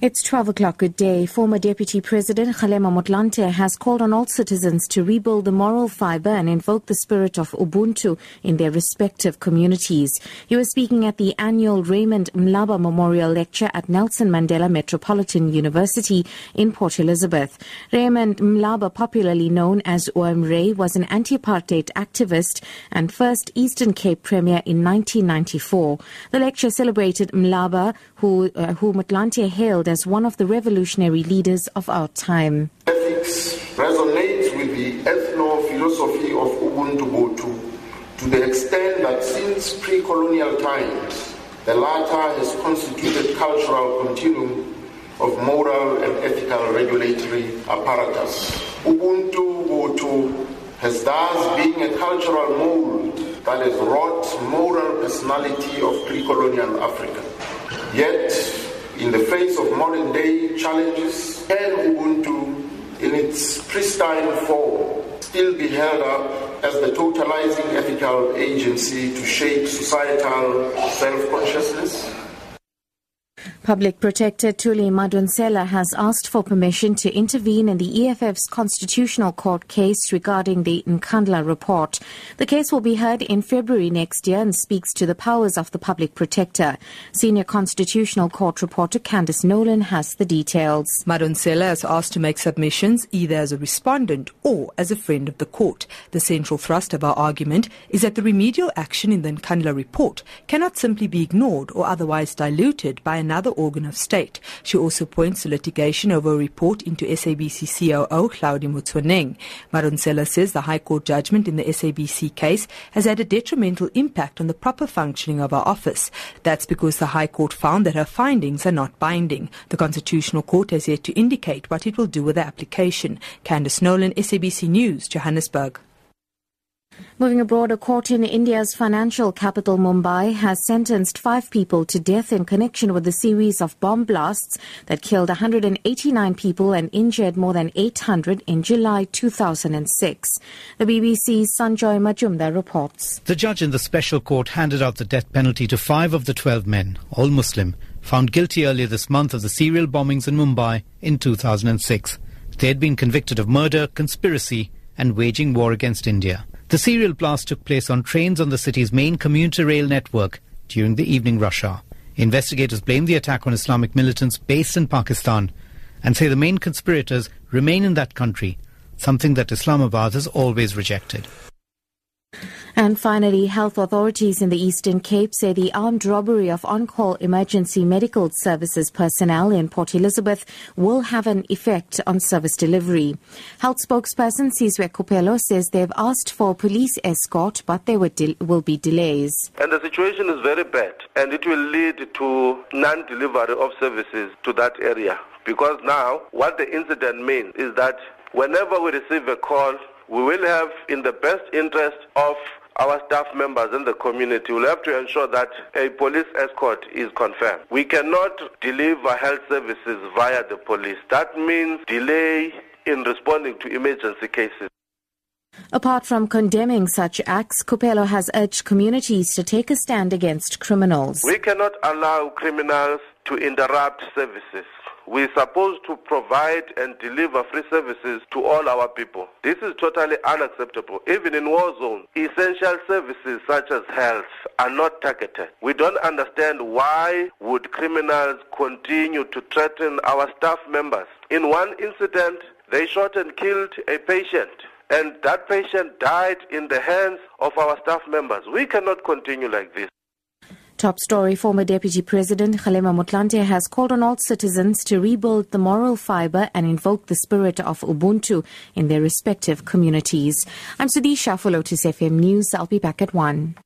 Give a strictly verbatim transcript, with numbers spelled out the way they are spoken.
It's twelve o'clock. Good day. Former Deputy President Kgalema Motlanthe has called on all citizens to rebuild the moral fibre and invoke the spirit of Ubuntu in their respective communities. He was speaking at the annual Raymond Mhlaba Memorial Lecture at Nelson Mandela Metropolitan University in Port Elizabeth. Raymond Mhlaba, popularly known as Oom Ray, was an anti-apartheid activist and first Eastern Cape Premier in nineteen ninety-four. The lecture celebrated Mhlaba, who, uh, who Motlanthe hailed as one of the revolutionary leaders of our time. Ethics resonates with the ethno-philosophy of Ubuntu Botu to the extent that since pre-colonial times, the latter has constituted cultural continuum of moral and ethical regulatory apparatus. Ubuntu Botu has thus been a cultural mould that has wrought moral personality of pre-colonial Africa. Yet, in the face of modern-day challenges, can Ubuntu, in its pristine form, still be held up as the totalizing ethical agency to shape societal self-consciousness? Public Protector Thuli Madonsela has asked for permission to intervene in the E F F's Constitutional Court case regarding the Nkandla report. The case will be heard in February next year and speaks to the powers of the Public Protector. Senior Constitutional Court reporter Candice Nolan has the details. Madonsela has asked to make submissions either as a respondent or as a friend of the court. The central thrust of our argument is that the remedial action in the Nkandla report cannot simply be ignored or otherwise diluted by another organ of state. She also points to litigation over a report into S A B C C O O Claudia Motsoeneng. Madonsela says the High Court judgment in the S A B C case has had a detrimental impact on the proper functioning of our office. That's because the High Court found that her findings are not binding. The Constitutional Court has yet to indicate what it will do with the application. Candice Nolan, S A B C News, Johannesburg. Moving abroad, a court in India's financial capital Mumbai has sentenced five people to death in connection with a series of bomb blasts that killed one hundred eighty-nine people and injured more than eight hundred in July two thousand six. The B B C's Sanjoy Majumdar reports. The judge in the special court handed out the death penalty to five of the twelve men, all Muslim, found guilty earlier this month of the serial bombings in Mumbai in two thousand six. They had been convicted of murder, conspiracy and waging war against India. The serial blast took place on trains on the city's main commuter rail network during the evening rush hour. Investigators blame the attack on Islamic militants based in Pakistan and say the main conspirators remain in that country, something that Islamabad has always rejected. And finally, health authorities in the Eastern Cape say the armed robbery of on-call emergency medical services personnel in Port Elizabeth will have an effect on service delivery. Health spokesperson Sizwe Kupelo says they've asked for police escort, but there will be delays. And the situation is very bad, and it will lead to non-delivery of services to that area. Because now, what the incident means is that whenever we receive a call, we will have, in the best interest of our staff members in the community, will have to ensure that a police escort is confirmed. We cannot deliver health services via the police. That means delay in responding to emergency cases. Apart from condemning such acts, Kupelo has urged communities to take a stand against criminals. We cannot allow criminals to interrupt services. We're supposed to provide and deliver free services to all our people. This is totally unacceptable. Even in war zones, essential services such as health are not targeted. We don't understand why would criminals continue to threaten our staff members. In one incident, they shot and killed a patient, and that patient died in the hands of our staff members. We cannot continue like this. Top story, former Deputy President Kgalema Motlanthe has called on all citizens to rebuild the moral fibre and invoke the spirit of Ubuntu in their respective communities. I'm Sudeesh Shah for Lotus F M News. I'll be back at one.